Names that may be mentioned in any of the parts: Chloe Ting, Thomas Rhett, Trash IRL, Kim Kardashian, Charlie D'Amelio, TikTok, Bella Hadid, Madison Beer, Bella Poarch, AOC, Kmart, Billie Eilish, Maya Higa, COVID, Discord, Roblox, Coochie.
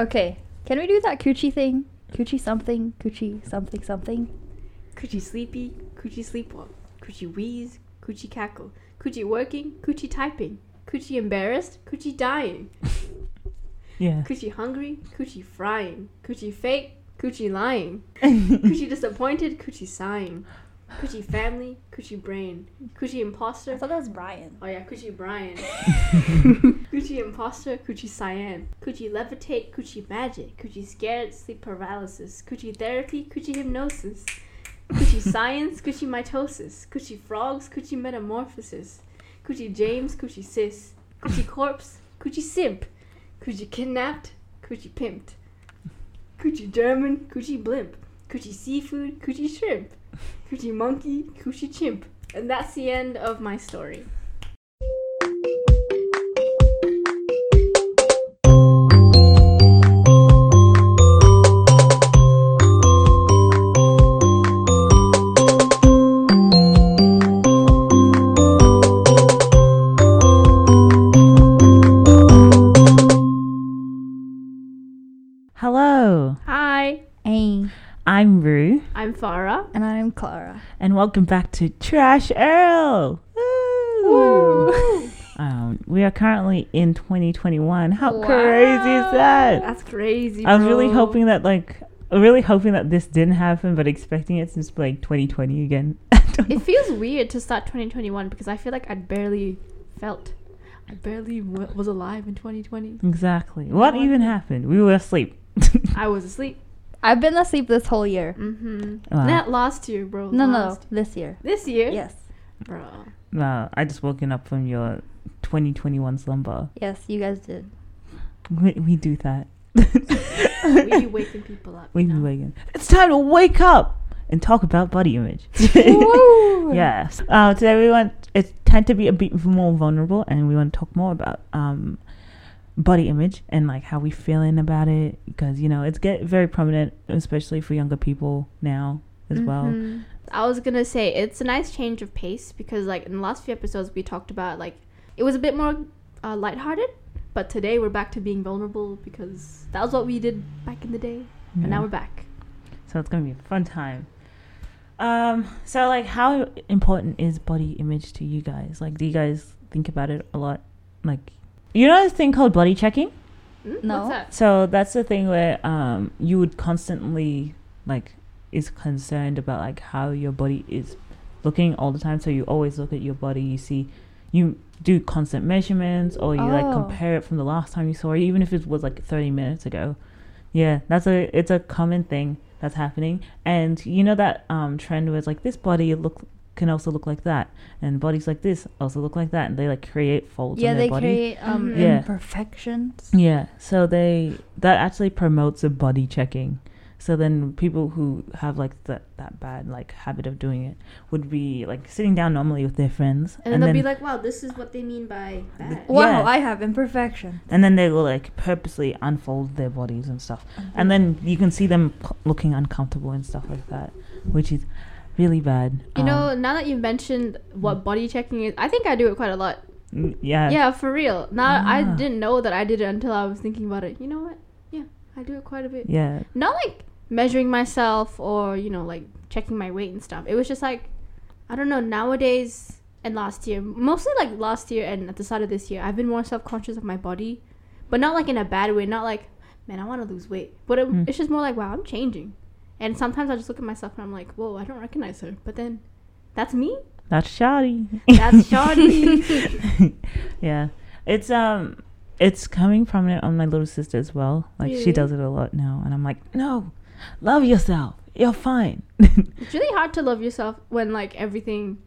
Okay, can we do that coochie thing? Coochie something something. Coochie sleepy, coochie sleepwalk, coochie wheeze, coochie cackle, coochie working, coochie typing, coochie embarrassed, coochie dying. Yeah. Coochie hungry, coochie frying, coochie fake, coochie lying, coochie disappointed, coochie sighing, coochie family, coochie brain, coochie imposter. I thought that was Brian. Oh yeah, coochie Brian. Coochie imposter, coochie cyan, coochie levitate, coochie magic, coochie scared, sleep paralysis, coochie therapy, coochie hypnosis, coochie science, coochie mitosis, coochie frogs, coochie metamorphosis, coochie James, coochie sis, coochie corpse, coochie simp, coochie kidnapped, coochie pimped, coochie German, coochie blimp, coochie seafood, coochie shrimp, coochie monkey, coochie chimp. And that's the end of my story. I'm Rue. I'm Farah. And I'm Clara. And welcome back to Trash IRL. Woo! We are currently in 2021. How crazy is that? That's crazy, bro. I was really hoping that this didn't happen, but expecting it since like 2020 again. It feels weird to start 2021 because I feel like I barely was alive in 2020. Exactly. What even happened? We were asleep. I was asleep. I've been asleep this whole year. Mm-hmm. Wow. Not last year, bro. No, this year. This year? Yes. Bro. No, I just woken up from your 2021 slumber. Yes, you guys did. We do that. We be waking people up. It's time to wake up and talk about body image. Woo! Yes. Today we want... It's time to be a bit more vulnerable and we want to talk more about... body image and like how we feeling about it, because you know it's get very prominent, especially for younger people now as well. I was gonna say it's a nice change of pace because like in the last few episodes we talked about like it was a bit more lighthearted, but today we're back to being vulnerable because that was what we did back in the day, and now we're back, so it's gonna be a fun time. So like how important is body image to you guys? Like do you guys think about it a lot? Like you know this thing called body checking? No. What's that? So that's the thing where you would constantly like is concerned about like how your body is looking all the time. So you always look at your body. You do constant measurements, or you like compare it from the last time you saw it, even if it was like 30 minutes ago. Yeah, it's a common thing that's happening, and you know that trend where it's like this body can also look like that, and bodies like this also look like that, and they like create folds on their body. Yeah, they create imperfections. Yeah, so that actually promotes a body checking. So then people who have like that bad like habit of doing it would be like sitting down normally with their friends, and they'll be like, "Wow, this is what they mean by bad. Wow, yeah. I have imperfection." And then they will like purposely unfold their bodies and stuff, and then you can see them looking uncomfortable and stuff like that, which is really bad. You know, now that you mentioned what body checking is, I think I do it quite a lot. Yeah, for real. I didn't know that I did it until I was thinking about it. You know what? Yeah, I do it quite a bit. Yeah. Not like measuring myself or, you know, like checking my weight and stuff. It was just like, I don't know, nowadays and last year, mostly like last year and at the start of this year, I've been more self-conscious of my body, but not like in a bad way. Not like, man, I want to lose weight. But it's just more like, wow, I'm changing. And sometimes I just look at myself and I'm like, whoa, I don't recognize her. But then, that's me? That's shoddy. Yeah. It's coming prominent on my little sister as well. Like, really? She does it a lot now. And I'm like, no, love yourself. You're fine. It's really hard to love yourself when, like, everything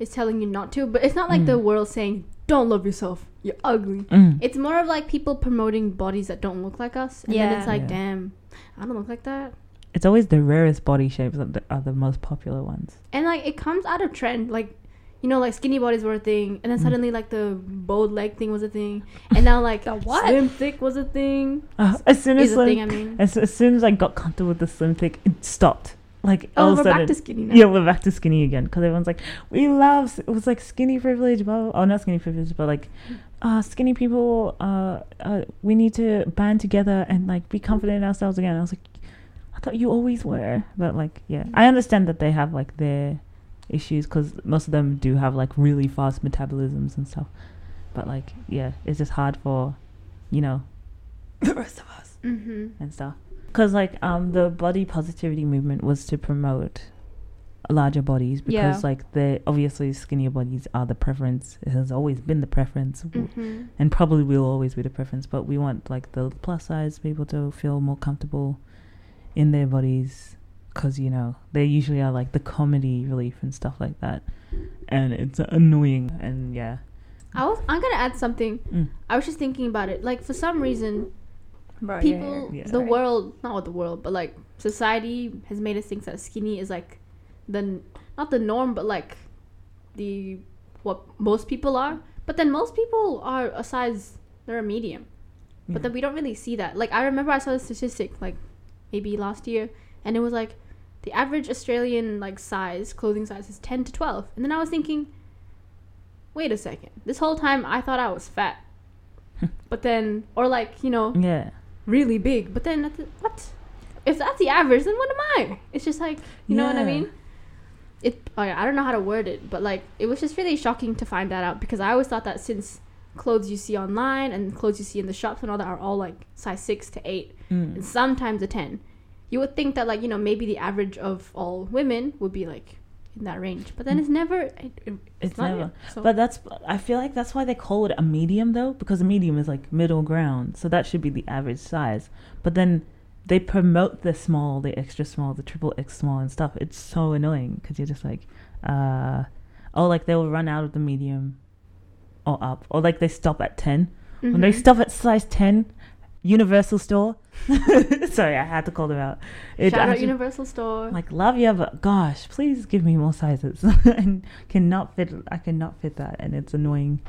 is telling you not to. But it's not like the world saying, don't love yourself. You're ugly. It's more of, like, people promoting bodies that don't look like us. And then it's like, damn, I don't look like that. It's always the rarest body shapes that are the most popular ones. And, like, it comes out of trend. Like, you know, like, skinny bodies were a thing. And then suddenly, like, the bowed leg thing was a thing. And now, like, the what? Slim thick was a thing. As soon as I got comfortable with the slim thick, it stopped. Like, all of a sudden. We're back to skinny now. Yeah, we're back to skinny again. Because everyone's like, it was like skinny privilege. Blah, blah, blah. Oh, not skinny privilege, but, like, skinny people, we need to band together and like be confident in ourselves again. I was like, I thought you always were. But like, yeah, I understand that they have like their issues because most of them do have like really fast metabolisms and stuff. But like, yeah, it's just hard for, you know, the rest of us and stuff. Because like, the body positivity movement was to promote larger bodies because like the obviously skinnier bodies are the preference. It has always been the preference and probably will always be the preference, but we want like the plus size people to feel more comfortable in their bodies because, you know, they usually are like the comedy relief and stuff like that, and it's annoying. And yeah, I'm gonna add something. I was just thinking about it, like for some reason world, not the world, but like society has made us think that skinny is like not the norm, but like the what most people are. But then most people are a size, they're a medium, but then we don't really see that. Like I remember I saw a statistic like maybe last year, and it was like the average Australian like clothing size is 10 to 12, and then I was thinking, wait a second, this whole time I thought I was fat but then, or like, you know, really big, but then what if that's the average, then what am I? It's just like, you know what I mean? I don't know how to word it, but like it was just really shocking to find that out, because I always thought that since clothes you see online and clothes you see in the shops and all that are all like size 6 to 8 and sometimes a 10, you would think that like, you know, maybe the average of all women would be like in that range, but then it's never. So. But I feel like that's why they call it a medium though, because a medium is like middle ground, so that should be the average size. But then they promote the small, the extra small, the XXX small and stuff. It's so annoying because you're just like, like they will run out of the medium or up, or like they stop at 10. When they stop at size 10, Universal Store. Sorry, I had to call them out. Shout out Universal Store. Like, love you, but gosh, please give me more sizes. I cannot fit that, and it's annoying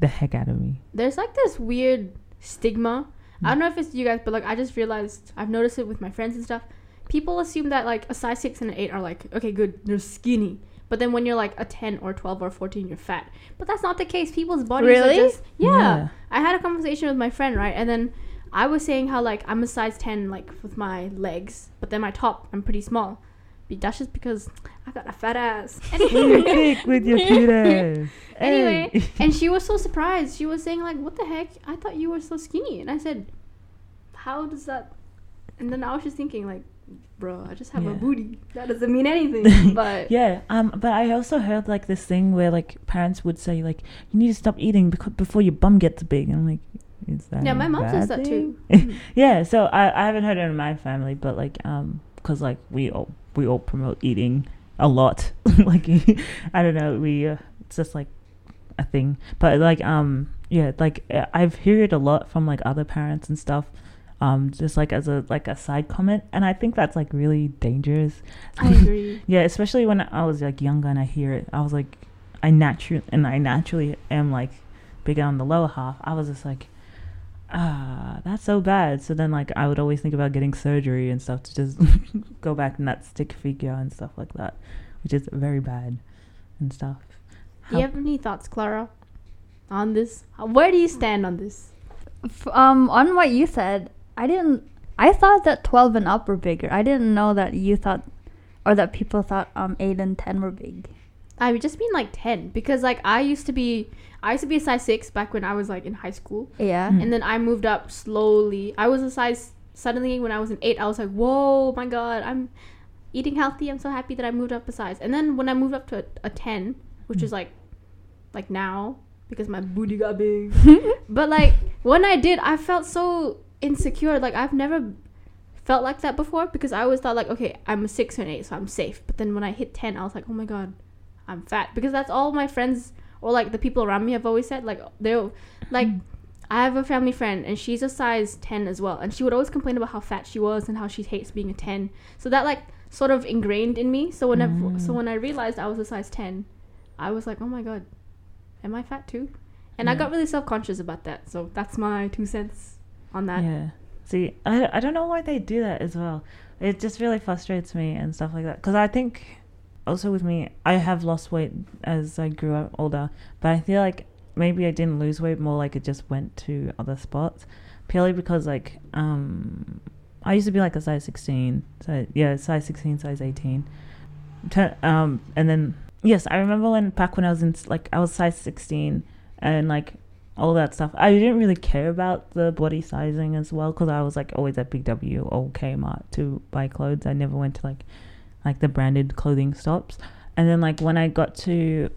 the heck out of me. There's like this weird stigma. I don't know if it's you guys, but like I just realized, I've noticed it with my friends and stuff. People assume that like a size 6 and an 8 are like, okay, good, they're skinny. But then when you're like a 10 or 12 or 14, you're fat. But that's not the case. People's bodies are just... Yeah. I had a conversation with my friend, right? And then I was saying how like I'm a size 10 like with my legs, but then my top, I'm pretty small. But that's just because I got a fat ass. Anyway. With your cute ass. Anyway, and she was so surprised. She was saying like, what the heck? I thought you were so skinny. And I said, how does that... And then I was just thinking like, bro, I just have a booty. That doesn't mean anything. But but I also heard like this thing where like parents would say like, you need to stop eating before your bum gets big. And I'm like, is that... Yeah, my mom says that too. Yeah, so I haven't heard it in my family, but like because like we all promote eating a lot. Like I don't know, we it's just like a thing. But like I've heard it a lot from like other parents and stuff, just like as a side comment, and I think that's like really dangerous. I agree. Yeah, especially when I was like younger and I hear it, I was like, I naturally am like bigger on the lower half. I was just like, that's so bad. So then like I would always think about getting surgery and stuff to just go back in that stick figure and stuff like that, which is very bad and stuff. Do you have any thoughts, Clara, on this? Where do you stand on this? On what you said, I thought that 12 and up were bigger. I didn't know that you thought, or that people thought 8 and 10 were big. I just mean like 10, because like I used to be a size 6 back when I was like in high school. Yeah. And then I moved up slowly. I was a size... Suddenly when I was an 8, I was like, whoa, my God, I'm eating healthy. I'm so happy that I moved up a size. And then when I moved up to a 10, which is like now, because my booty got big. But like when I did, I felt so insecure. Like I've never felt like that before, because I always thought like, okay, I'm a 6 or an 8, so I'm safe. But then when I hit 10, I was like, oh my God, I'm fat, because that's all my friends or like the people around me have always said. Like they're like, I have a family friend and she's a size 10 as well, and she would always complain about how fat she was and how she hates being a 10. So that like sort of ingrained in me. So when I realized I was a size 10, I was like, oh my God, am I fat too? And I got really self-conscious about that. So that's my 2 cents on that. Yeah. See, I don't know why they do that as well. It just really frustrates me and stuff like that, because I think also with me, I have lost weight as I grew up older, but I feel like maybe I didn't lose weight, more like it just went to other spots, purely because like I used to be like a size 16, so yeah, size 16, size 18, and then yes, I remember when back when I was in like I was size 16 and like all that stuff. I didn't really care about the body sizing as well because I was like always at Big W or Kmart to buy clothes. I never went to like the branded clothing stops. And then like when I got to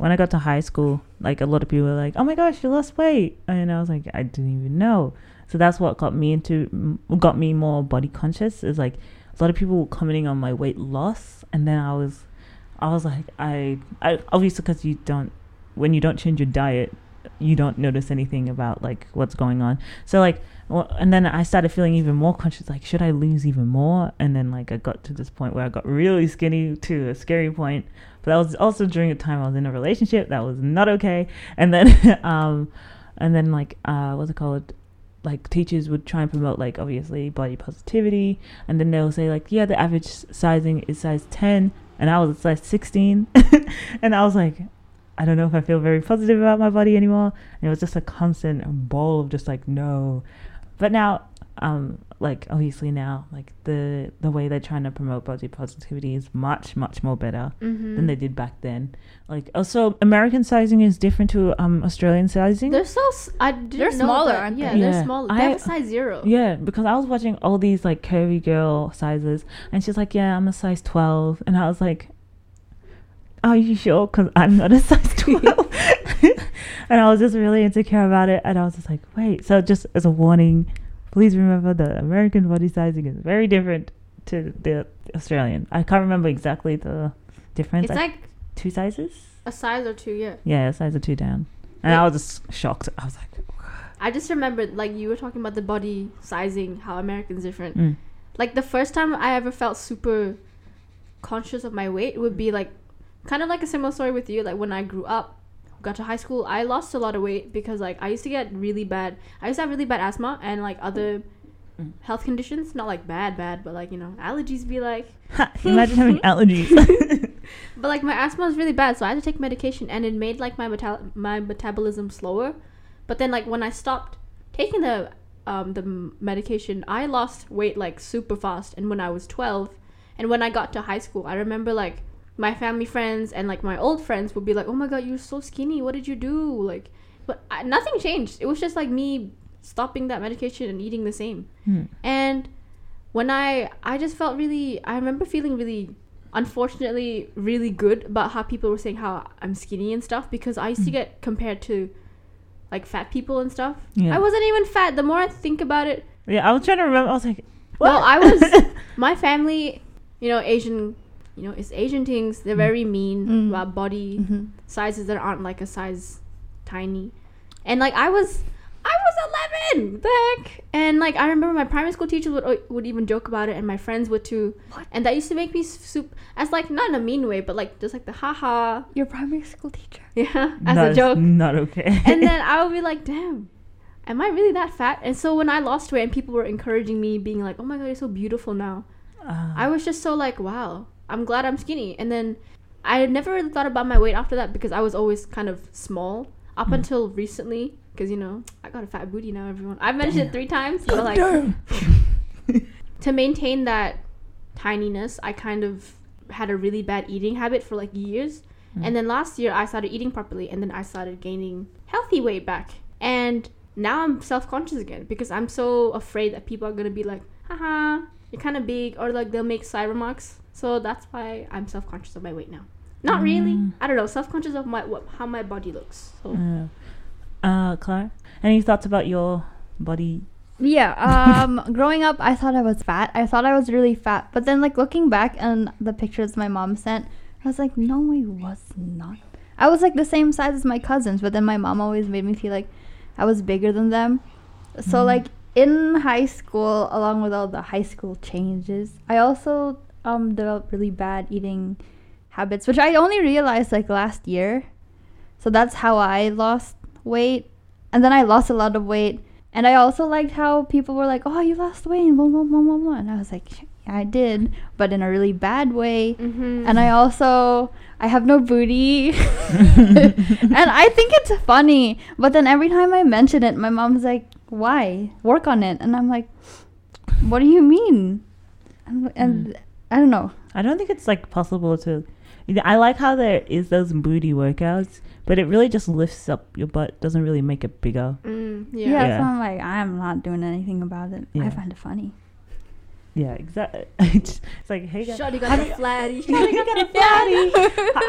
high school, like a lot of people were like, "Oh my gosh, you lost weight," and I was like, "I didn't even know." So that's what got me more body conscious. Is like a lot of people were commenting on my weight loss, and then I was like, I obviously because when you don't change your diet, you don't notice anything about like what's going on. So like, and then I started feeling even more conscious, like should I lose even more? And then like I got to this point where I got really skinny to a scary point, but that was also during a time I was in a relationship that was not okay. And then what's it called, like teachers would try and promote like obviously body positivity, and then they'll say like, yeah, the average sizing is size 10, and I was a size 16 and I was like, I don't know if I feel very positive about my body anymore. And it was just a constant bowl of just like, no. But now, like obviously now, like the way they're trying to promote body positivity is much, much more better than they did back then. Like also American sizing is different to Australian sizing. They're they're smaller, aren't they? Yeah, they're smaller. They have size 0. Yeah, because I was watching all these like curvy girl sizes, and she's like, yeah, I'm a size 12, and I was like, are you sure? Because I'm not a size 12. And I was just really insecure about it. And I was just like, wait. So just as a warning, please remember the American body sizing is very different to the Australian. I can't remember exactly the difference. It's like 2 sizes? A size or 2, yeah. Yeah, a size or 2 down. And yeah. I was just shocked. I was like... I just remembered, like, you were talking about the body sizing, how American's different. Mm. Like, the first time I ever felt super conscious of my weight would be, like, kind of like a similar story with you. Like when I grew up, got to high school, I lost a lot of weight because like I used to have really bad asthma and like other health conditions, not like bad, but like, you know, allergies be like imagine having allergies. But like my asthma was really bad, so I had to take medication, and it made like my metabolism slower. But then like when I stopped taking the medication, I lost weight like super fast. And when I was 12 and when I got to high school, I remember like my family friends and like my old friends would be like, oh my god, you're so skinny, what did you do? Like, but nothing changed. It was just like me stopping that medication and eating the same. And when I just felt really, I remember feeling really, unfortunately, really good about how people were saying how I'm skinny and stuff, because I used to get compared to like fat people and stuff. Yeah. I wasn't even fat. The more I think about it, yeah, I was trying to remember. I was like, what? No, I was my family, you know, Asian. You know, it's Asian things. They're very mean about body sizes that aren't like a size tiny. And like I was 11 back. And like I remember my primary school teachers would even joke about it, and my friends would too. What? And that used to make me soup as like not in a mean way, but like just like the haha. Your primary school teacher. Yeah, as a joke. Not okay. And then I would be like, damn, am I really that fat? And so when I lost weight and people were encouraging me, being like, oh my god, you're so beautiful now, I was just so like, wow, I'm glad I'm skinny. And then I never really thought about my weight after that, because I was always kind of small up until recently, because, you know, I got a fat booty now, everyone. I've mentioned it 3 times. So like, to maintain that tininess, I kind of had a really bad eating habit for like years. And then last year I started eating properly, and then I started gaining healthy weight back. And now I'm self-conscious again, because I'm so afraid that people are going to be like, haha, you're kind of big, or like they'll make side remarks. So that's why I'm self-conscious of my weight now. Not really. I don't know. Self-conscious of how my body looks. So. Clara, any thoughts about your body? Yeah. Growing up, I thought I was fat. I thought I was really fat. But then, like, looking back on the pictures my mom sent, I was like, no, I was not. I was, like, the same size as my cousins. But then my mom always made me feel like I was bigger than them. So, like, in high school, along with all the high school changes, I also... developed really bad eating habits, which I only realized like last year. So that's how I lost weight. And then I lost a lot of weight And I also liked how people were like, oh, you lost weight, blah, blah, blah, blah, blah. And I was like, yeah, I did, but in a really bad way. Mm-hmm. And I have no booty. And I think it's funny. But then every time I mention it, my mom's like, why? Work on it. And I'm like, what do you mean? And I don't know. I don't think it's like possible to... I like how there is those booty workouts, but it really just lifts up your butt, doesn't really make it bigger. Yeah, so I'm like, I'm not doing anything about it. Yeah. I find it funny. Yeah, exactly. It's like, hey guys, Shawty got a flatty.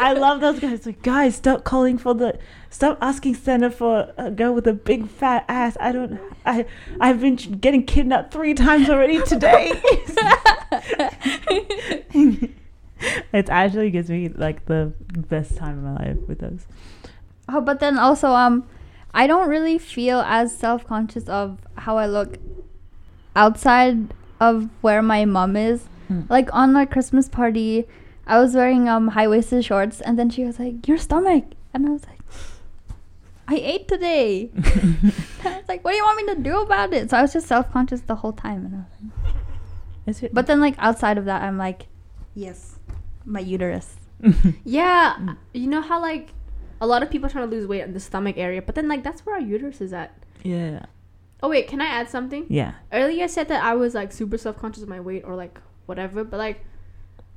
I love those guys. It's like, guys, stop calling for the, stop asking Santa for a girl with a big fat ass. I've been getting kidnapped 3 times already today. It actually gives me like the best time of my life with those. Oh, but then also, I don't really feel as self-conscious of how I look outside of where my mom is. Like on a Christmas party, I was wearing high-waisted shorts, and then she was like, your stomach, and I was like, I ate today. I was like, what do you want me to do about it? So I was just self-conscious the whole time, and I was like, but then like outside of that, I'm like, yes, my uterus. Yeah, you know how like a lot of people are trying to lose weight in the stomach area, but then like that's where our uterus is at. Yeah. Oh wait, can I add something? Yeah. Earlier I said that I was like super self-conscious of my weight or like whatever, but like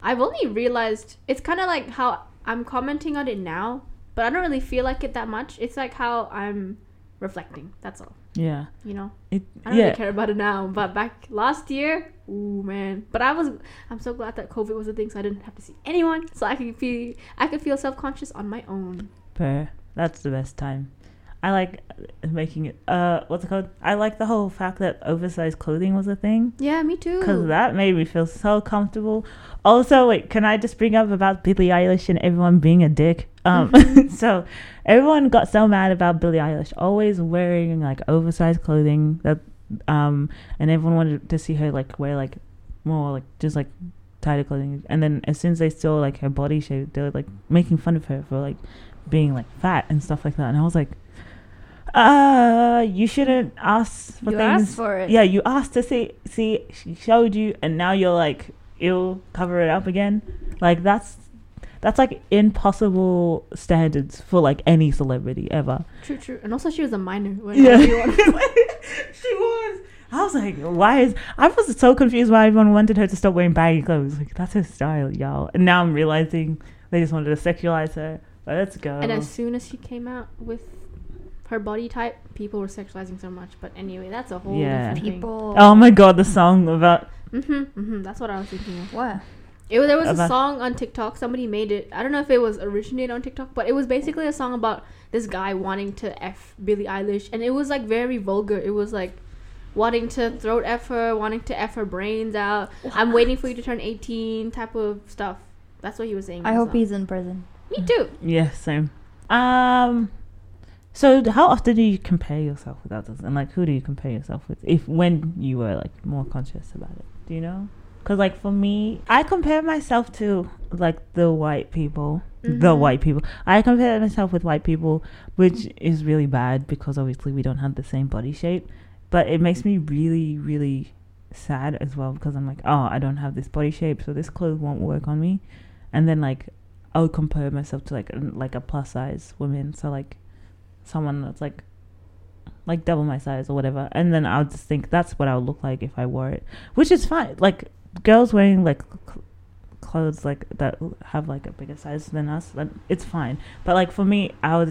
I've only realized it's kind of like how I'm commenting on it now, but I don't really feel like it that much. It's like how I'm reflecting, that's all. Yeah, you know, I don't really care about it now, but back last year, ooh man. But I'm so glad that COVID was a thing, so I didn't have to see anyone, so I could feel self-conscious on my own. Fair. That's the best time. I like making it what's it called, I like the whole fact that oversized clothing was a thing. Yeah, me too, because that made me feel so comfortable. Also, wait, can I just bring up about Billie Eilish and everyone being a dick? So everyone got so mad about Billie Eilish always wearing like oversized clothing, that and everyone wanted to see her like wear like more like just like tighter clothing, and then as soon as they saw like her body shape, they were like making fun of her for like being like fat and stuff like that. And I was like, you shouldn't ask for you things. Asked for it. Yeah, you asked to see she showed you, and now you're like, it'll cover it up again. Like that's like impossible standards for like any celebrity ever. True. And also she was a minor when she was. I was like, I was so confused why everyone wanted her to stop wearing baggy clothes. Like, that's her style, y'all. And now I'm realizing they just wanted to sexualize her. Let's go. And as soon as she came out with her body type, people were sexualizing so much. But anyway, that's a whole different people thing. Oh my god, the song about that's what I was thinking of. What? There was a song on TikTok, somebody made it. I don't know if it was originated on TikTok, but it was basically a song about this guy wanting to F Billie Eilish, and it was like very vulgar. It was like wanting to throat F her, wanting to F her brains out. What? I'm waiting for you to turn 18 type of stuff. That's what he was saying. I hope he's in prison. Me too. Yeah, same. So how often do you compare yourself with others, and like who do you compare yourself with when you were like more conscious about it? Do you know? Because like for me, I compare myself to like the white people. I compare myself with white people, which is really bad because obviously we don't have the same body shape. But it makes me really, really sad as well, because I'm like, oh, I don't have this body shape, so this clothes won't work on me. And then like I would compare myself to like a plus size woman. So like someone that's like double my size or whatever, and then I'll just think that's what I'll look like if I wore it, which is fine. Like girls wearing like clothes like that have like a bigger size than us, like, it's fine. But like for me, I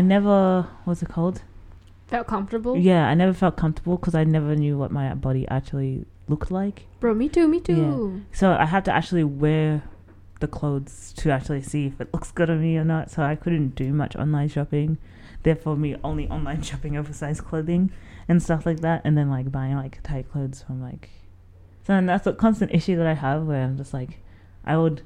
never felt comfortable. Yeah, I never felt comfortable because I never knew what my body actually looked like. Bro, me too. Yeah. So I had to actually wear the clothes to actually see if it looks good on me or not, so I couldn't do much online shopping. Therefore, me only online shopping oversized clothing and stuff like that, and then like buying like tight clothes from like. So and that's a constant issue that I have, where I'm just like, I would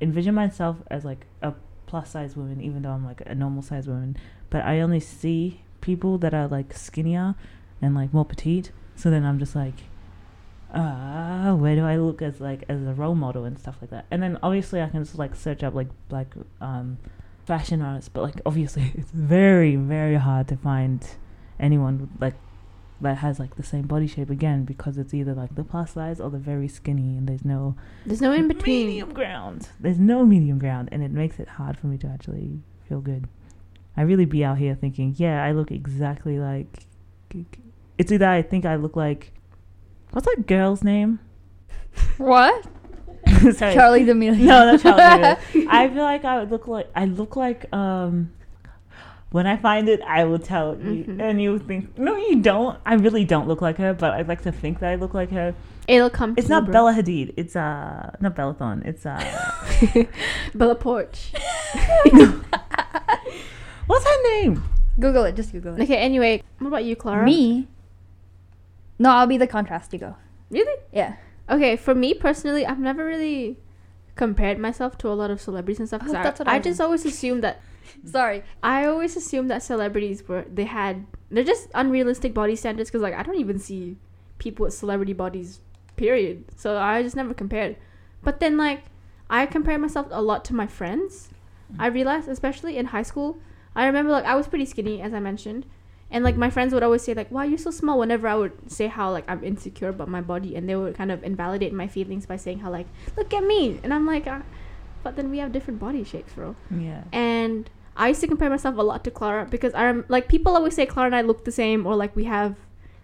envision myself as like a plus size woman, even though I'm like a normal size woman. But I only see people that are like skinnier and like more petite. So then I'm just like, where do I look as like as a role model and stuff like that? And then obviously I can just like search up like black fashion artists, but like obviously it's very, very hard to find anyone like that has like the same body shape again, because it's either like the plus size or the very skinny, and there's no in between. Medium ground. There's no medium ground, and it makes it hard for me to actually feel good. I really be out here thinking, yeah, I look exactly like. It's either I think I look like, what's that girl's name? What? Sorry. Charlie D'Amelio. No, not Charlie D'Amelio. I feel like I look like. When I find it, I will tell you. Mm-hmm. And you think, no, you don't. I really don't look like her, but I'd like to think that I look like her. It'll come. It's not Bella Hadid. It's not Bellathon. It's Bella Poarch. What's her name? Google it. Just Google it. Okay. Anyway, what about you, Clara? Me? No, I'll be the contrast. You go. Really? Yeah. Okay. For me personally, I've never really compared myself to a lot of celebrities and stuff. Oh, that's what I just always assumed that. Sorry, I always assumed that celebrities they're just unrealistic body standards, because like I don't even see people with celebrity bodies, period. So I just never compared. But then like I compare myself a lot to my friends. I realized, especially in high school, I remember like I was pretty skinny, as I mentioned, and like my friends would always say like, wow, you're so small, whenever I would say how like I'm insecure about my body, and they would kind of invalidate my feelings by saying how like, look at me, and I'm like, but then we have different body shapes, bro. Yeah. And I used to compare myself a lot to Clara, because like people always say Clara and I look the same, or like we have,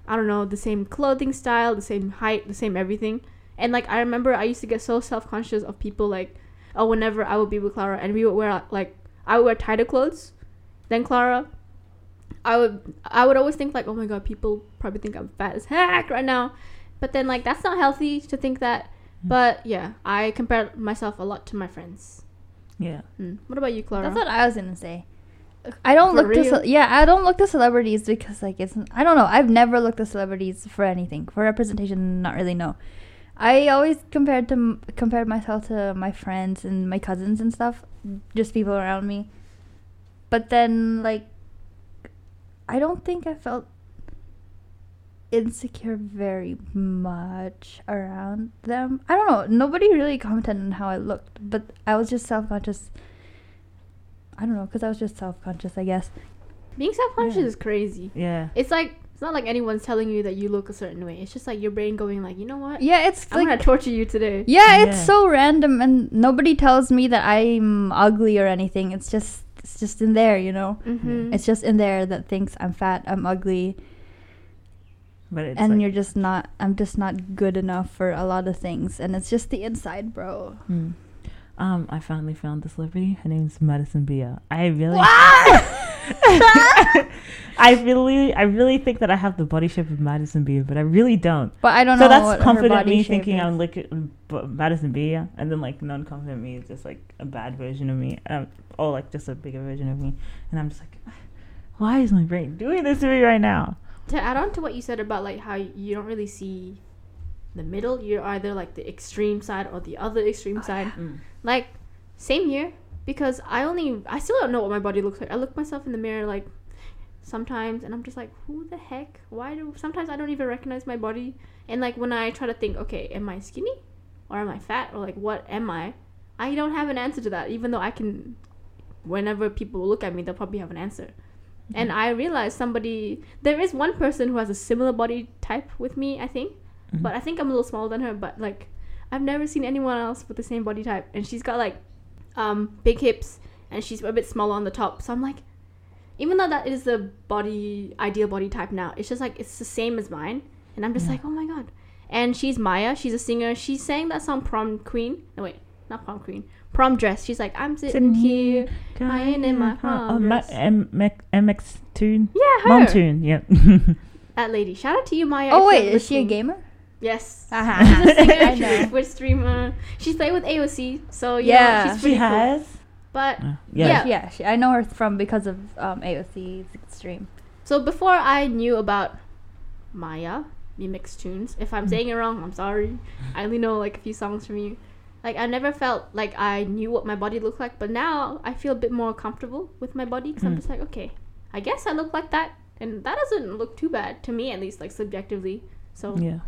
I don't know, the same clothing style, the same height, the same everything. And like I remember I used to get so self-conscious of people like, oh, whenever I would be with Clara and we would wear like, I would wear tighter clothes than Clara, I would always think like, oh my god, people probably think I'm fat as heck right now. But then like that's not healthy to think that. But yeah, I compare myself a lot to my friends. Yeah. What about you, Clara? That's what I was gonna say. I don't look to celebrities, because like it's, I don't know, I've never looked to celebrities for anything, for representation, not really. No, I always compared myself to my friends and my cousins and stuff, just people around me. But then like I don't think I felt insecure very much around them. I don't know, nobody really commented on how I looked, but I was just self-conscious. I don't know, because I was just self-conscious, I guess. Being self-conscious is crazy. Yeah, it's like, it's not like anyone's telling you that you look a certain way, it's just like your brain going like, you know what, yeah, it's I'm like, gonna torture you today. Yeah, it's so random, and nobody tells me that I'm ugly or anything. It's just in there, you know. Mm-hmm. It's just in there that thinks I'm fat, I'm ugly. But it's and like, you're just not, I'm just not good enough for a lot of things, and it's just the inside, bro. I finally found the celebrity. Her name's Madison Beer. I really think that I have the body shape of Madison Beer, but I really don't. But I don't know. So that's confident me thinking I'm like Madison Beer, and then like non-confident me is just like a bad version of me, or like just a bigger version of me, and I'm just like, why is my brain doing this to me right now? To add on to what you said about like how you don't really see the middle, you're either like the extreme side or the other extreme side. Yeah. Like same here, because I still don't know what my body looks like. I look myself in the mirror like sometimes, and I'm just like, who the heck? Why do sometimes I don't even recognize my body? And like when I try to think, okay, am I skinny or am I fat or like what am I? I don't have an answer to that, even though I can. Whenever people look at me, they'll probably have an answer. Mm-hmm. And I realized there is one person who has a similar body type with me, I think. Mm-hmm. But I think I'm a little smaller than her, but like I've never seen anyone else with the same body type. And she's got like big hips, and she's a bit smaller on the top. So I'm like, even though that is the ideal body type now, it's just like it's the same as mine. And I'm just like, oh my god. And she's Maya, she's a singer. She sang that song Prom Dress. She's like, I'm sitting here, crying in my prom dress. MX Tune? Yeah, her. Mom Tune, yeah. That lady. Shout out to you, Maya. Oh, wait, is she a gamer? Yes. Uh-huh. She's a singer, she's a Twitch streamer. She's played with AOC, so yeah, she's pretty cool. But, yeah, I know her because of AOC's stream. So before I knew about Maya, MX Tunes, if I'm saying it wrong, I'm sorry. I only know like a few songs from you. Like, I never felt like I knew what my body looked like, but now I feel a bit more comfortable with my body, because I'm just like, okay, I guess I look like that, and that doesn't look too bad, to me at least, like, subjectively. So, yeah,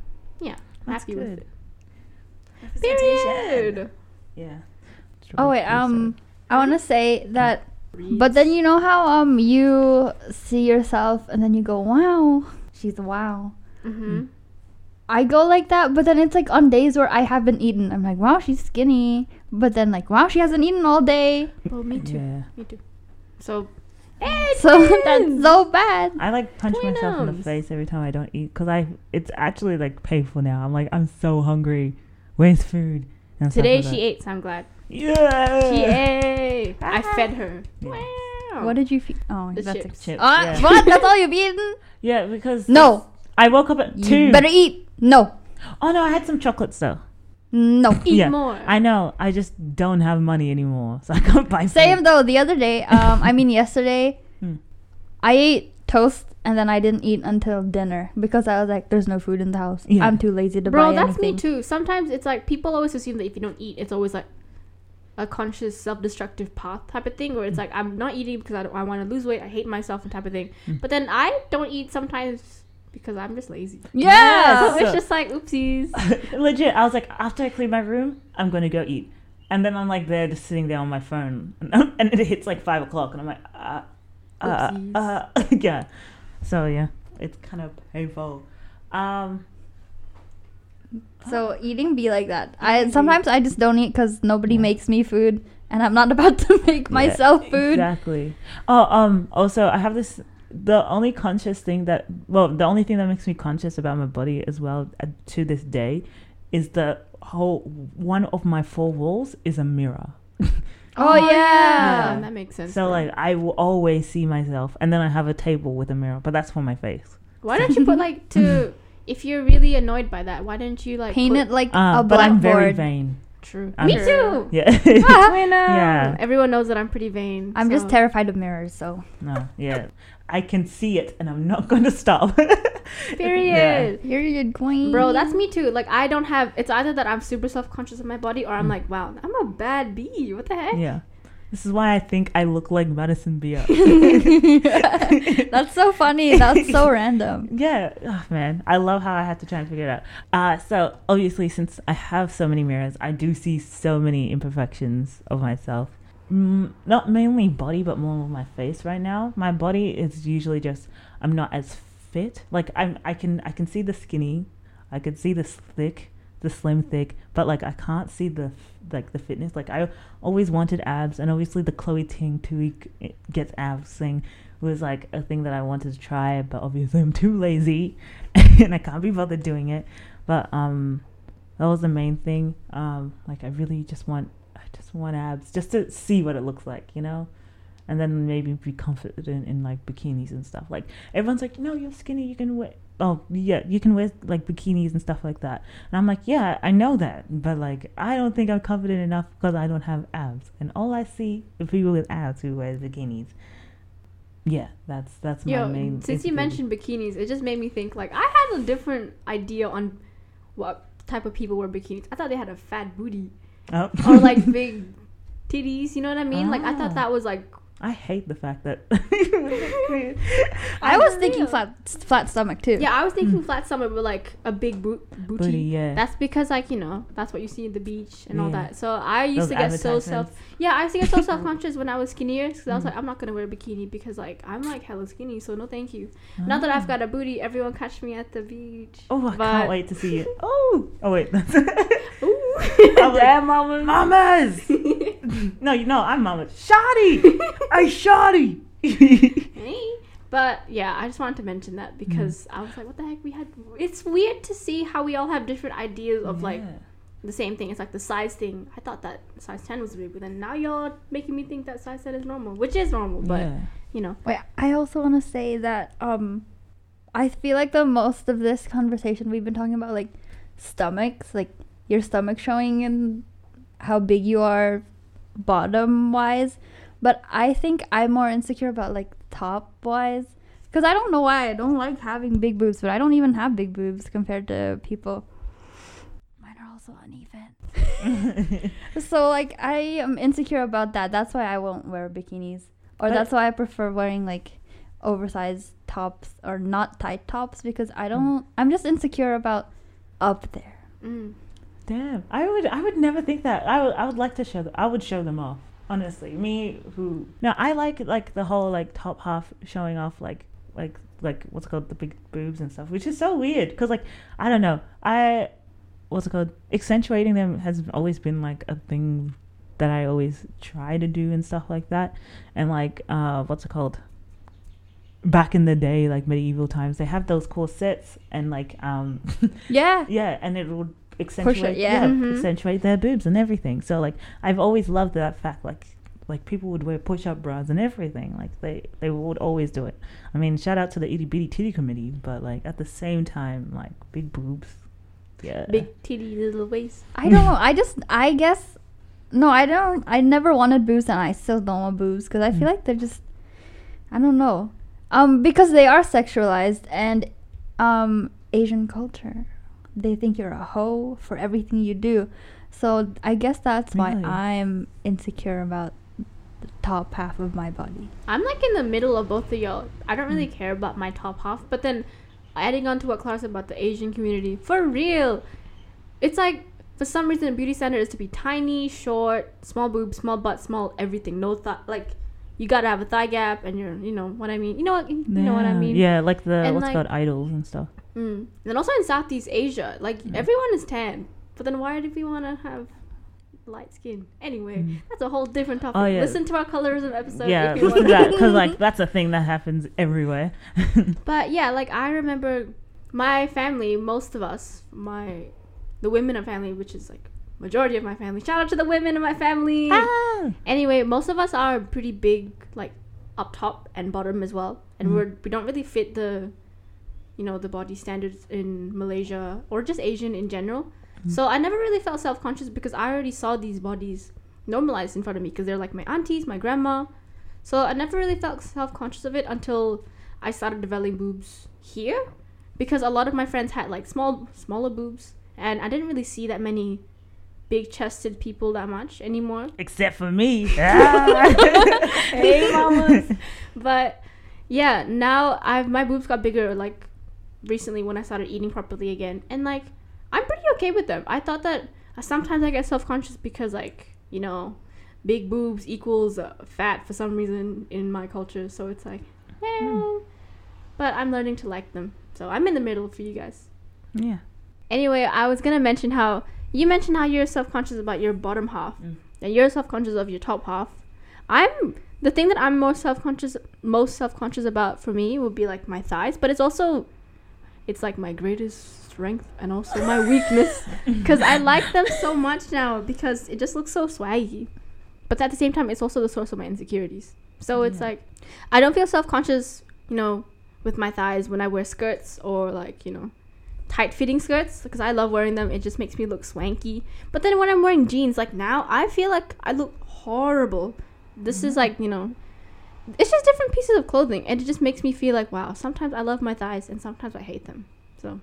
I'm happy with it. Period! Yeah. Oh, wait, I want to say that, but then you know how you see yourself, and then you go, wow, she's wow. Mm-hmm. I go like that, but then it's like on days where I haven't eaten, I'm like, wow, she's skinny. But then like, wow, she hasn't eaten all day. Well, me too. Yeah. Me too. So that's so bad. I like punch myself in the face every time I don't eat, because it's actually like painful now. I'm like, I'm so hungry. Where's food? And today she ate, so I'm glad. Yeah. She ate. Ah. I fed her. Yeah. Wow. What did you feed? Oh, the that's chips. Chips. Yeah. What? That's all you've eaten? Yeah, because no. I woke up at 2. You better eat. No. Oh no, I had some chocolates though. No. Eat more. I know. I just don't have money anymore, so I can't buy. Same food. Though. The other day, yesterday, I ate toast and then I didn't eat until dinner because I was like, "There's no food in the house. Yeah. I'm too lazy to buy anything." Bro, that's me too. Sometimes it's like people always assume that if you don't eat, it's always like a conscious self-destructive path type of thing, where it's like I'm not eating because I want to lose weight. I hate myself and type of thing. Mm. But then I don't eat sometimes. Because I'm just lazy. Yeah. So it's just like, oopsies. Legit, I was like, after I clean my room, I'm going to go eat. And then I'm like there, just sitting there on my phone. And it hits like 5 o'clock. And I'm like, yeah. So, yeah. It's kind of painful. So, eating be like that. Sometimes I just don't eat because nobody makes me food. And I'm not about to make myself food. Exactly. Oh, also, I have this... the only thing that makes me conscious about my body as well to this day is the whole one of my 4 walls is a mirror. That makes sense. So like I will always see myself, and then I have a table with a mirror, but that's for my face. Why don't you put like to if you're really annoyed by that, why don't you like paint it like a blackboard? But I'm very vain. True. Me too. Yeah. Yeah. Everyone knows that I'm pretty vain. I'm just terrified of mirrors, so. No. Yeah. I can see it, and I'm not going to stop. Period. Yeah. Period, queen. Bro, that's me too. Like I don't have. It's either that I'm super self-conscious of my body, or I'm like, wow, I'm a bad bee. What the heck? Yeah. This is why I think I look like Madison Beer. That's so funny. That's so random. Yeah. Oh, man. I love how I had to try and figure it out. So, obviously, since I have so many mirrors, I do see so many imperfections of myself. Not mainly body, but more of my face right now. My body is usually just, I'm not as fit. Like, I can see the skinny. I can see the thick. The slim thick, but like I can't see the fitness. Like I always wanted abs, and obviously the Chloe Ting 2-week gets abs thing was like a thing that I wanted to try, but obviously I'm too lazy and I can't be bothered doing it. But that was the main thing. Like I really just want abs just to see what it looks like, you know? And then maybe be confident in like bikinis and stuff. Like everyone's like, no, you're skinny, you can wear like bikinis and stuff like that. And I'm like, yeah, I know that, but like I don't think I'm confident enough because I don't have abs, and all I see is people with abs who wear bikinis. Yeah, that's my main. Since you mentioned bikinis, it just made me think like I had a different idea on what type of people wear bikinis. I thought they had a fat booty or like big titties. You know what I mean? Oh. Like I thought that was like. I hate the fact that I was thinking flat stomach too. Yeah, I was thinking flat stomach, but like a big booty. Yeah. That's because like, you know, that's what you see at the beach and all that. So I used to get so self-conscious when I was skinnier, because I was like, I'm not gonna wear a bikini because like I'm like hella skinny, so no thank you. Oh. Now that I've got a booty, everyone catch me at the beach. Oh, I can't wait to see it. Oh wait. I'm like, mamas. No, you know I'm mama. Shoddy. I shoddy. But yeah, I just wanted to mention that because I was like, what the heck? It's weird to see how we all have different ideas of like the same thing. It's like the size thing. I thought that size 10 was weird, but then now y'all making me think that size 10 is normal, which is normal, but you know. Wait, I also want to say that I feel like the most of this conversation we've been talking about like stomachs, like your stomach showing and how big you are bottom wise, but I think I'm more insecure about like top wise, because I don't know why I don't like having big boobs, but I don't even have big boobs compared to people. Mine are also uneven. So like I am insecure about that. That's why I won't wear bikinis, but that's why I prefer wearing like oversized tops or not tight tops, because I don't I'm just insecure about up there. Damn, I would never think that. I would like to show them. I would show them off, honestly. I like the whole like top half showing off, like like what's it called, the big boobs and stuff, which is so weird because like I don't know, I what's it called, accentuating them has always been like a thing that I always try to do and stuff like that. And like what's it called, back in the day, like medieval times, they have those corsets and like yeah and it would accentuate accentuate their boobs and everything. So like I've always loved that fact, like people would wear push-up bras and everything, like they would always do it. I mean, shout out to the itty bitty titty committee, but like at the same time, like big boobs, yeah, big titty little waist. I don't know. I never wanted boobs and I still don't want boobs because I feel like they're just, I don't know, because they are sexualized and Asian culture, they think you're a hoe for everything you do. So I guess that's why I'm insecure about the top half of my body. I'm like in the middle of both of y'all. I don't really care about my top half, but then adding on to what Clara said about the Asian community, for real, it's like for some reason the beauty standard is to be tiny, short, small boobs, small butt, small everything, no thigh, like you gotta have a thigh gap and you're, you know what I mean, know what I mean, yeah, like the and what's like, called idols and stuff. And then also in Southeast Asia, like everyone is tan. But then why do we want to have light skin? Anyway, that's a whole different topic. Oh, yeah. Listen to our colorism episode. Yeah, if you listen to that, because like, that's a thing that happens everywhere. But yeah, like I remember my family, most of us, the women of family, which is like majority of my family. Shout out to the women of my family. Ah! Anyway, most of us are pretty big, like up top and bottom as well. And we don't really fit the, the body standards in Malaysia or just Asian in general. So I never really felt self-conscious because I already saw these bodies normalized in front of me because they're like my aunties, my grandma. So I never really felt self-conscious of it until I started developing boobs here because a lot of my friends had like smaller boobs and I didn't really see that many big-chested people that much anymore. Except for me. Hey, mamas. But yeah, now my boobs got bigger like recently when I started eating properly again and like I'm pretty okay with them. I thought that sometimes I get self-conscious because, like, big boobs equals fat for some reason in my culture. So it's like, But I'm learning to like them. So I'm in the middle for you guys. Yeah. Anyway, I was going to mention how... You mentioned how you're self-conscious about your bottom half. And you're self-conscious of your top half. The thing that I'm most self-conscious about for me would be, like, my thighs. But it's also... It's like my greatest strength and also my weakness because I like them so much now because it just looks so swaggy. But at the same time, it's also the source of my insecurities. So it's like I don't feel self-conscious, with my thighs when I wear skirts or like, tight-fitting skirts because I love wearing them. It just makes me look swanky. But then when I'm wearing jeans, like now, I feel like I look horrible. This is like, it's just different pieces of clothing, and it just makes me feel like, wow, sometimes I love my thighs and sometimes I hate them. So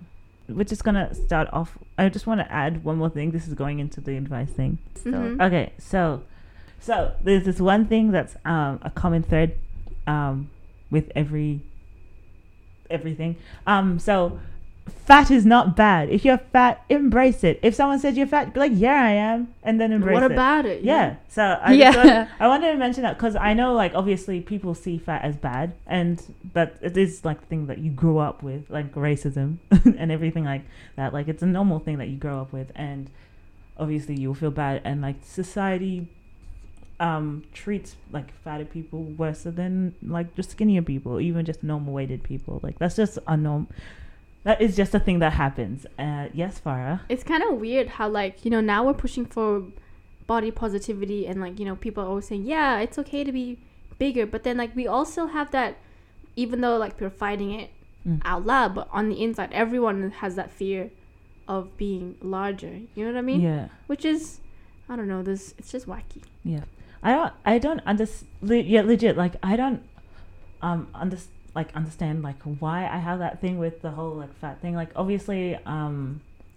we're just gonna start off. I just want to add one more thing. This is going into the advice thing. So okay, so there's this one thing that's a common thread with everything. So fat is not bad. If you're fat, embrace it. If someone says you're fat, be like, yeah, I am, and then embrace it. What about it? Yeah. So I wanted to mention that because I know, like, obviously people see fat as bad, and that it is like the thing that you grew up with, like racism and everything like that. Like, it's a normal thing that you grow up with, and obviously you'll feel bad. And like society treats like fatter people worse than like just skinnier people, even just normal weighted people. Like that's just a norm. That is just a thing that happens. Yes, Farah? It's kind of weird how, like, now we're pushing for body positivity and, like, people are always saying, yeah, it's okay to be bigger. But then, like, we all still have that, even though, like, we're fighting it out loud. But on the inside, everyone has that fear of being larger. You know what I mean? Yeah. Which is, I don't know, it's just wacky. Yeah. I don't understand. Yeah, legit. Like, I don't understand. Like understand like why I have that thing with the whole like fat thing. Like obviously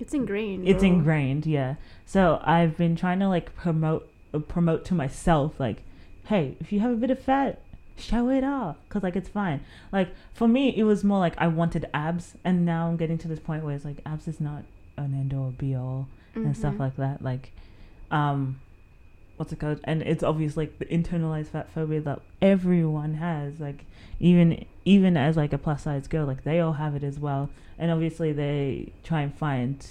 it's ingrained. It's ingrained, yeah. So I've been trying to like promote to myself like, hey, if you have a bit of fat, show it off because like it's fine. Like for me, it was more like I wanted abs, and now I'm getting to this point where it's like abs is not an end all be all and stuff like that. Like what's it called? And it's obvious, like, the internalized fat phobia that everyone has, like, even as, like, a plus size girl, like, they all have it as well. And obviously they try and find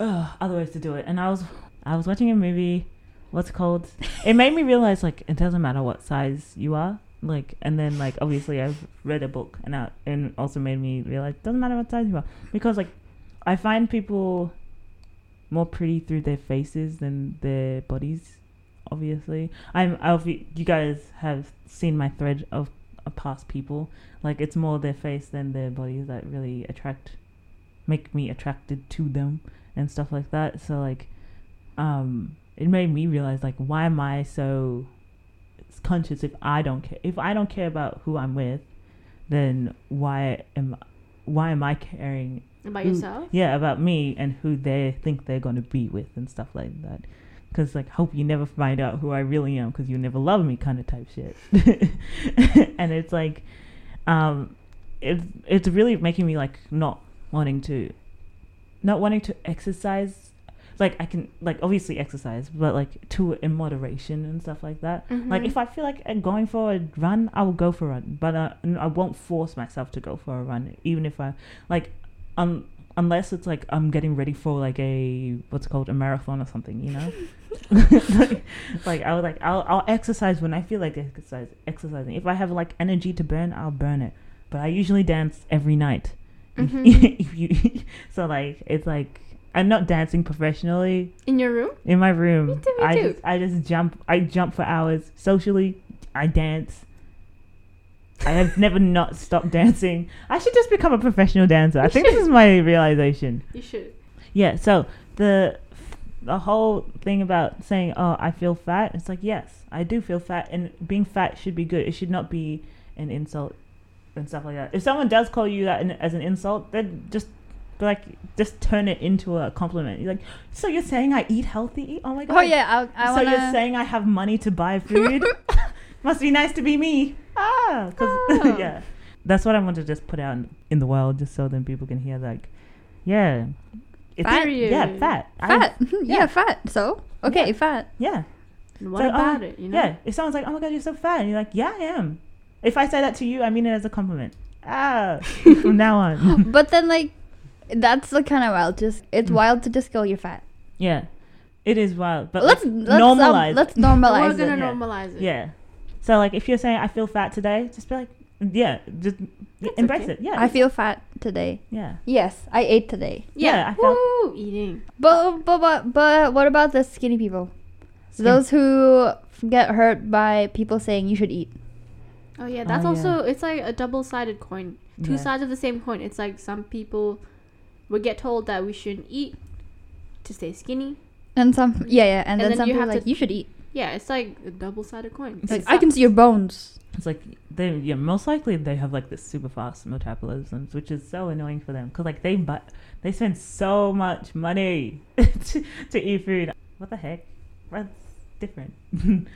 other ways to do it. And I was watching a movie, what's it called? It made me realize, like, it doesn't matter what size you are. Like, and then, like, obviously I've read a book and also made me realize it doesn't matter what size you are. Because, like, I find people more pretty through their faces than their bodies, obviously. You guys have seen my thread of past people. Like, it's more their face than their bodies that really make me attracted to them and stuff like that. So, like, it made me realize, like, why am I so conscious if I don't care? If I don't care about who I'm with, then why am I caring about yourself? Yeah, about me and who they think they're going to be with and stuff like that. Because, like, hope you never find out who I really am because you never love me kind of type shit. And it's, like, it's really making me, like, not wanting to exercise. Like, I can, like, obviously exercise, but, like, in moderation and stuff like that. Mm-hmm. Like, if I feel like I'm going for a run, I will go for a run. But I won't force myself to go for a run, even if I, like... unless it's like I'm getting ready for like a marathon or something, you know. like I was like I'll exercise when I feel like exercising. If I have like energy to burn, I'll burn it. But I usually dance every night. Mm-hmm. So like it's like I'm not dancing professionally. In your room? In my room. Me too. I just jump for hours. Socially, I dance. I have never not stopped dancing. I should just become a professional dancer. This is my realization. You should. Yeah, so the whole thing about saying, oh, I feel fat, it's like, yes, I do feel fat, and being fat should be good. It should not be an insult and stuff like that. If someone does call you that as an insult, then just like turn it into a compliment. You're like, so you're saying I eat healthy? Oh, my God. Oh, yeah. So you're saying I have money to buy food? Must be nice to be me. Yeah, that's what I want to just put out in the world, just so then people can hear, like, yeah, fat. So okay, yeah. Fat. Yeah. What so, about it? You know. Yeah. If someone's like, oh my God, you're so fat, and you're like, yeah, I am. If I say that to you, I mean it as a compliment. From now on. But then, like, that's the kind of wild. It's wild to just go, you're fat. Yeah, it is wild. But let's normalize. Let's normalize. We're gonna normalize it. Yeah. So, like, if you're saying, I feel fat today, just be like, yeah, just that's embrace it. Yeah. I feel fat today. Yeah. Yes, I ate today. Yeah. Woo, eating. But what about the skinny people? Those who get hurt by people saying you should eat. Oh, yeah. That's it's like a double-sided coin. Two sides of the same coin. It's like some people would get told that we shouldn't eat to stay skinny. And some, and then some people are like, you should eat. Yeah, it's like a double-sided coin. It's like, I can see your bones. It's like, most likely they have, like, this super fast metabolism, which is so annoying for them. Because, like, they spend so much money to eat food. What the heck? That's different. He's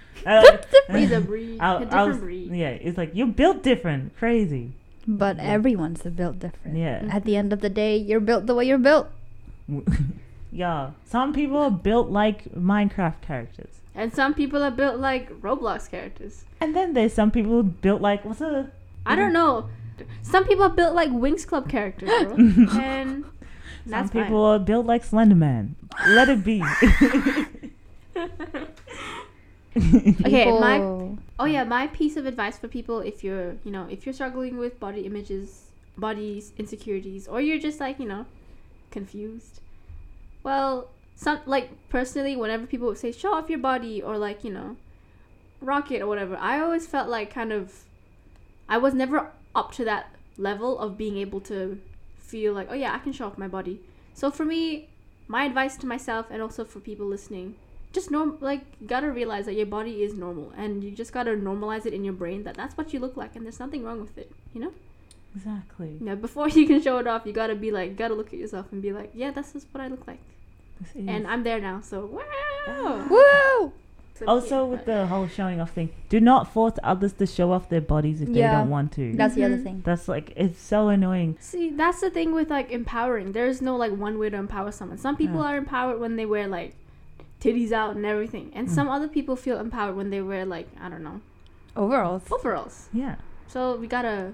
a breed. A different breed. Yeah, it's like, you're built different. Crazy. But everyone's built different. Yeah. At the end of the day, you're built the way you're built. Yeah. Some people are built like Minecraft characters. And some people are built like Roblox characters. And then there's some people built like... I don't know. Some people are built like Winx Club characters, bro. And that's some people are built like Slender Man. Let it be. Okay, my piece of advice for people, if you're, you know, if you're struggling with body images, bodies, insecurities, or you're just like, you know, confused. Well... Some, like, personally, whenever people would say, show off your body, or, like, you know, rock it or whatever, I always felt like kind of... I was never up to that level of being able to feel like, oh, yeah, I can show off my body. So, for me, my advice to myself and also for people listening, just, gotta realize that your body is normal. And you just gotta normalize it in your brain that that's what you look like and there's nothing wrong with it, you know? Exactly. Yeah, before you can show it off, you gotta be like, gotta look at yourself and be like, yeah, that's just what I look like. And I'm there now, so wow! Woo! So also, with the whole showing off thing, do not force others to show off their bodies if they don't want to. That's the other thing. That's like, it's so annoying. See, that's the thing with like empowering. There's no like one way to empower someone. Some people are empowered when they wear like titties out and everything. And some other people feel empowered when they wear, like, I don't know, overalls. Yeah. So we gotta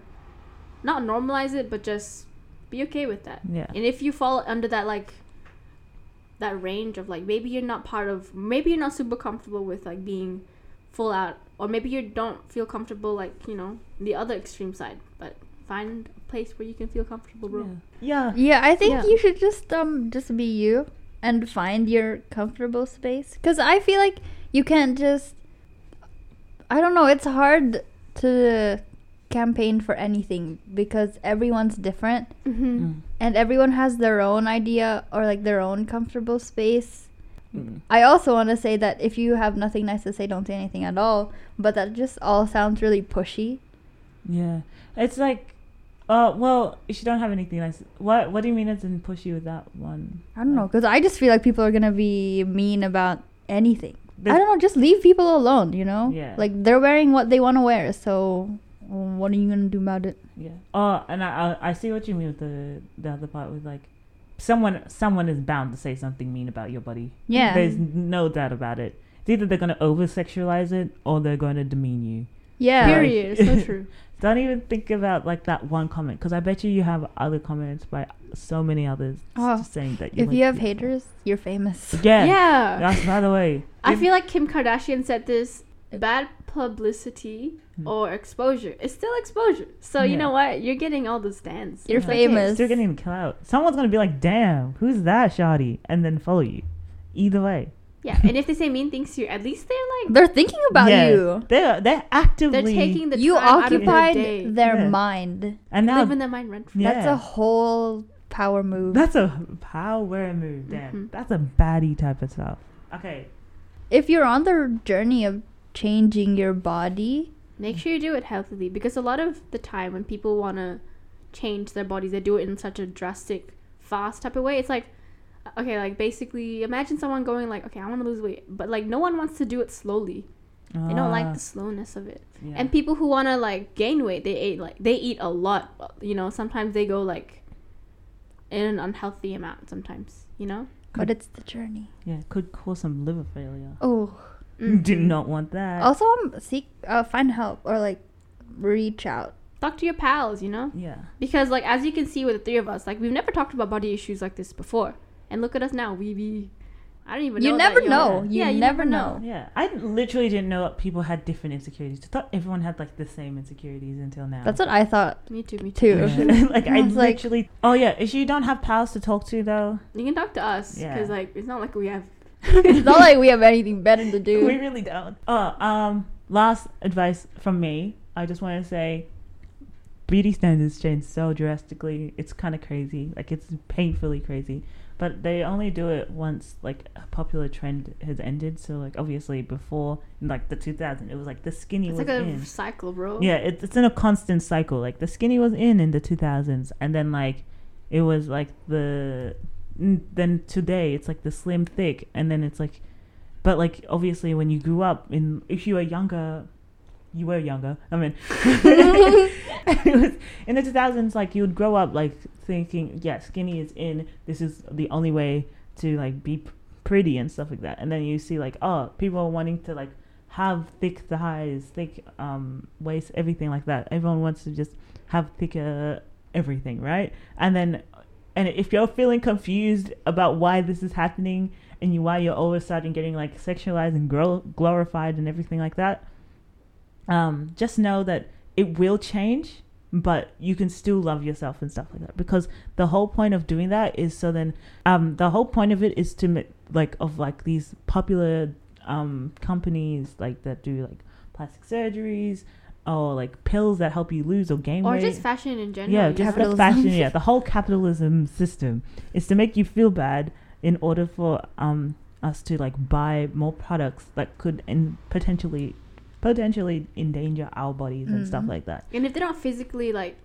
not normalize it, but just be okay with that. Yeah. And if you fall under that, like, that range of, like, maybe you're not super comfortable with, like, being full out, or maybe you don't feel comfortable, like, you know, the other extreme side, but find a place where you can feel comfortable, bro. Yeah. I think you should just be you and find your comfortable space, because I feel like you can't just, I don't know, it's hard to campaign for anything because everyone's different and everyone has their own idea or, like, their own comfortable space. I also want to say that if you have nothing nice to say, don't say anything at all, but that just all sounds really pushy. Yeah, it's like, well, if you don't have anything nice, what do you mean it's in pushy with that one? I don't know, because I just feel like people are gonna be mean about anything. I don't know, just leave people alone, you know? Yeah. Like, they're wearing what they want to wear, so what are you gonna do about it? Yeah. Oh, and I see what you mean with the other part with, like, someone is bound to say something mean about your body. Yeah. There's no doubt about it. It's either they're gonna over-sexualize it or they're gonna demean you. Yeah. Period. So true. Don't even think about, like, that one comment, because I bet you have other comments by so many others just saying that. If you have haters, you're famous. Yeah. That's, by the way. I feel like Kim Kardashian said this: bad publicity or exposure. It's still exposure. So you know what? You're getting all the stands. You're famous. You're getting clout. Someone's gonna be like, "Damn, who's that shawty?" and then follow you. Either way. Yeah, and if they say mean things to you, at least they're thinking about you. They're actively taking the time. You occupied their mind, and now live in their mind rent free. That's a whole power move. Damn, that's a baddie type of stuff. Okay, if you're on the journey of changing your body, make sure you do it healthily, because a lot of the time when people want to change their bodies, they do it in such a drastic, fast type of way. It's like, okay, like, basically imagine someone going like, okay, I want to lose weight, but, like, no one wants to do it slowly. They don't like the slowness of it. And people who want to, like, gain weight, they eat a lot, you know. Sometimes they go, like, in an unhealthy amount sometimes, you know, but it's the journey. It could cause some liver failure. Do not want that. Also, find help, or, like, reach out. Talk to your pals, you know. Because, like, as you can see with the three of us, like, we've never talked about body issues like this before. And look at us now. We I don't even know. You never know. Yeah. I literally didn't know that people had different insecurities. I thought everyone had, like, the same insecurities until now. That's what I thought. Me too. Yeah. Like, I literally... Like, if you don't have pals to talk to, though... You can talk to us. Because, like, it's not like we have... It's not like we have anything better to do. We really don't. Last advice from me. I just want to say... beauty standards change so drastically. It's kind of crazy. Like, it's painfully crazy. But they only do it once, like, a popular trend has ended. So, like, obviously before, in, like, the 2000s, it was, like, the skinny was in. It's like a cycle, bro. Yeah, it's in a constant cycle. Like, the skinny was in the 2000s. And then, like, it was, like, then today, it's, like, the slim thick. And then it's, like... But, like, obviously, when you grew up, if you were younger... You were younger. I mean, it was, in the 2000s, like, you would grow up, like, thinking, yeah, skinny is in. This is the only way to, like, be pretty and stuff like that. And then you see, like, oh, people are wanting to, like, have thick thighs, thick waist, everything like that. Everyone wants to just have thicker everything, right? And if you're feeling confused about why this is happening and why you're all of a sudden getting, like, sexualized and glorified and everything like that, just know that it will change, but you can still love yourself and stuff like that, because the whole point of doing that is so then the whole point of it is to, like, of, like, these popular companies, like, that do, like, plastic surgeries or, like, pills that help you lose or gain weight, or just fashion in general. The whole capitalism system is to make you feel bad in order for us to, like, buy more products that could potentially endanger our bodies and stuff like that. And if they don't physically, like,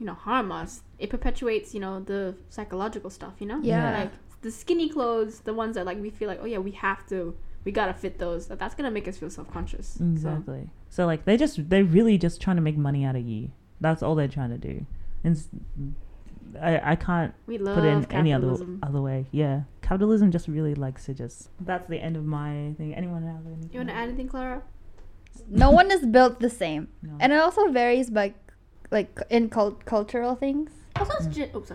you know, harm us, it perpetuates, you know, the psychological stuff, you know? Yeah. Like, the skinny clothes, the ones that, like, we feel like, oh, yeah, we gotta fit those. That's gonna make us feel self-conscious. Exactly. So, like, they're really just trying to make money out of you. That's all they're trying to do. And I can't put it in any other way. Yeah. Capitalism just really likes to just... That's the end of my thing. Anyone have anything? You want to add anything, Clara? No one is built the same. No. And it also varies by, like, in cultural things. Also, it's...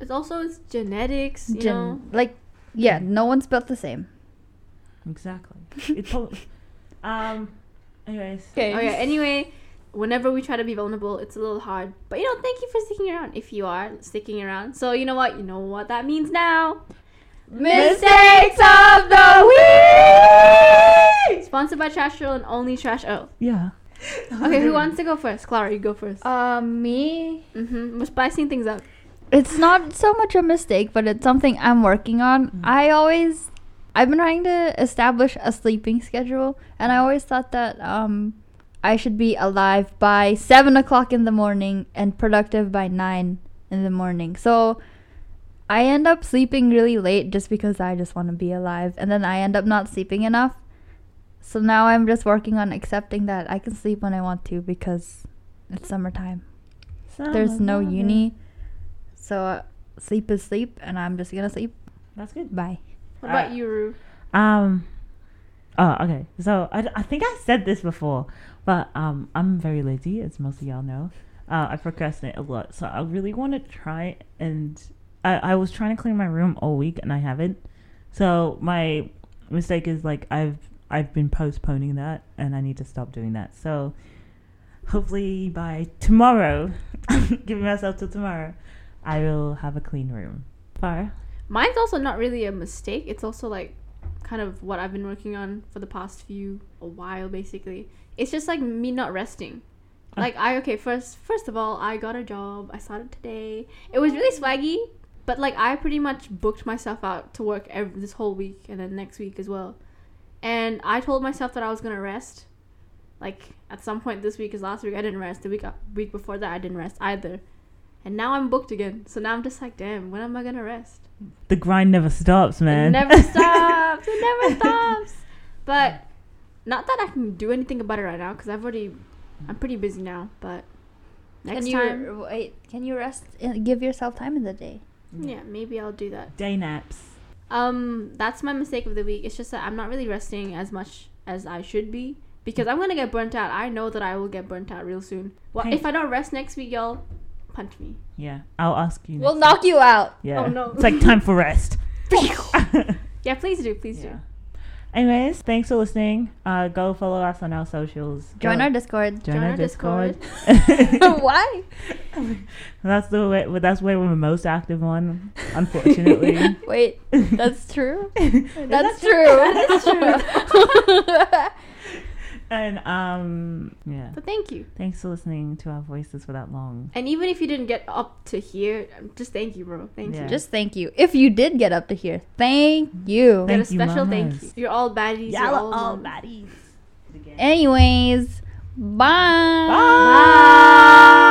It's also it's genetics, you know? Like, yeah, no one's built the same. Exactly. It's anyways. Okay, anyway... Whenever we try to be vulnerable, it's a little hard. But, you know, thank you for sticking around. If you are sticking around. So, you know what that means now. Mistakes of the week! Sponsored by Trash IRL and only Trash IRL. Yeah. Okay, who wants to go first? Clara, you go first. Me? Mm-hmm. We're spicing things up. It's not so much a mistake, but it's something I'm working on. Mm-hmm. I've been trying to establish a sleeping schedule. And I always thought that, I should be alive by 7 o'clock in the morning and productive by 9 in the morning. So I end up sleeping really late just because I just want to be alive. And then I end up not sleeping enough. So now I'm just working on accepting that I can sleep when I want to because it's summertime. There's no uni. So sleep is sleep and I'm just going to sleep. That's good. Bye. What about you, Rue? Okay. So I think I said this before. But I'm very lazy, as most of y'all know. I procrastinate a lot. So I really want to try and... I was trying to clean my room all week and I haven't. So my mistake is like I've been postponing that and I need to stop doing that. So hopefully by tomorrow, giving myself till tomorrow, I will have a clean room. Farah? Mine's also not really a mistake. It's also like kind of what I've been working on for the past a while basically. It's just like me not resting. Like first of all, I got a job. I started today. It was really swaggy, but like I pretty much booked myself out to work this whole week and then next week as well. And I told myself that I was gonna rest. Like at some point this week, 'cause last week I didn't rest. The week before that I didn't rest either. And now I'm booked again. So now I'm just like, damn, when am I gonna rest? The grind never stops, man. It never stops. It never stops. But. Not that I can do anything about it right now, because I'm pretty busy now, but can you rest and give yourself time in the day? Yeah, maybe I'll do that. Day naps. That's my mistake of the week. It's just that I'm not really resting as much as I should be, because I'm going to get burnt out. I know that I will get burnt out real soon. Well, if I don't rest next week, y'all, punch me. Yeah, I'll ask you. We'll knock you out. Yeah. Oh, no. It's like time for rest. Yeah, please do. Anyways, thanks for listening. Go follow us on our socials. Join our Discord. Join our Discord. Why? That's the way. That's where we're most active on. Unfortunately. Wait, that's true. That's true. And yeah. But thank you. Thanks for listening to our voices for that long. And even if you didn't get up to here, just thank you, bro. Thank you. Just thank you. If you did get up to here, thank you. And a special thank you. You're all baddies. Y'all are all baddies. Anyways, bye.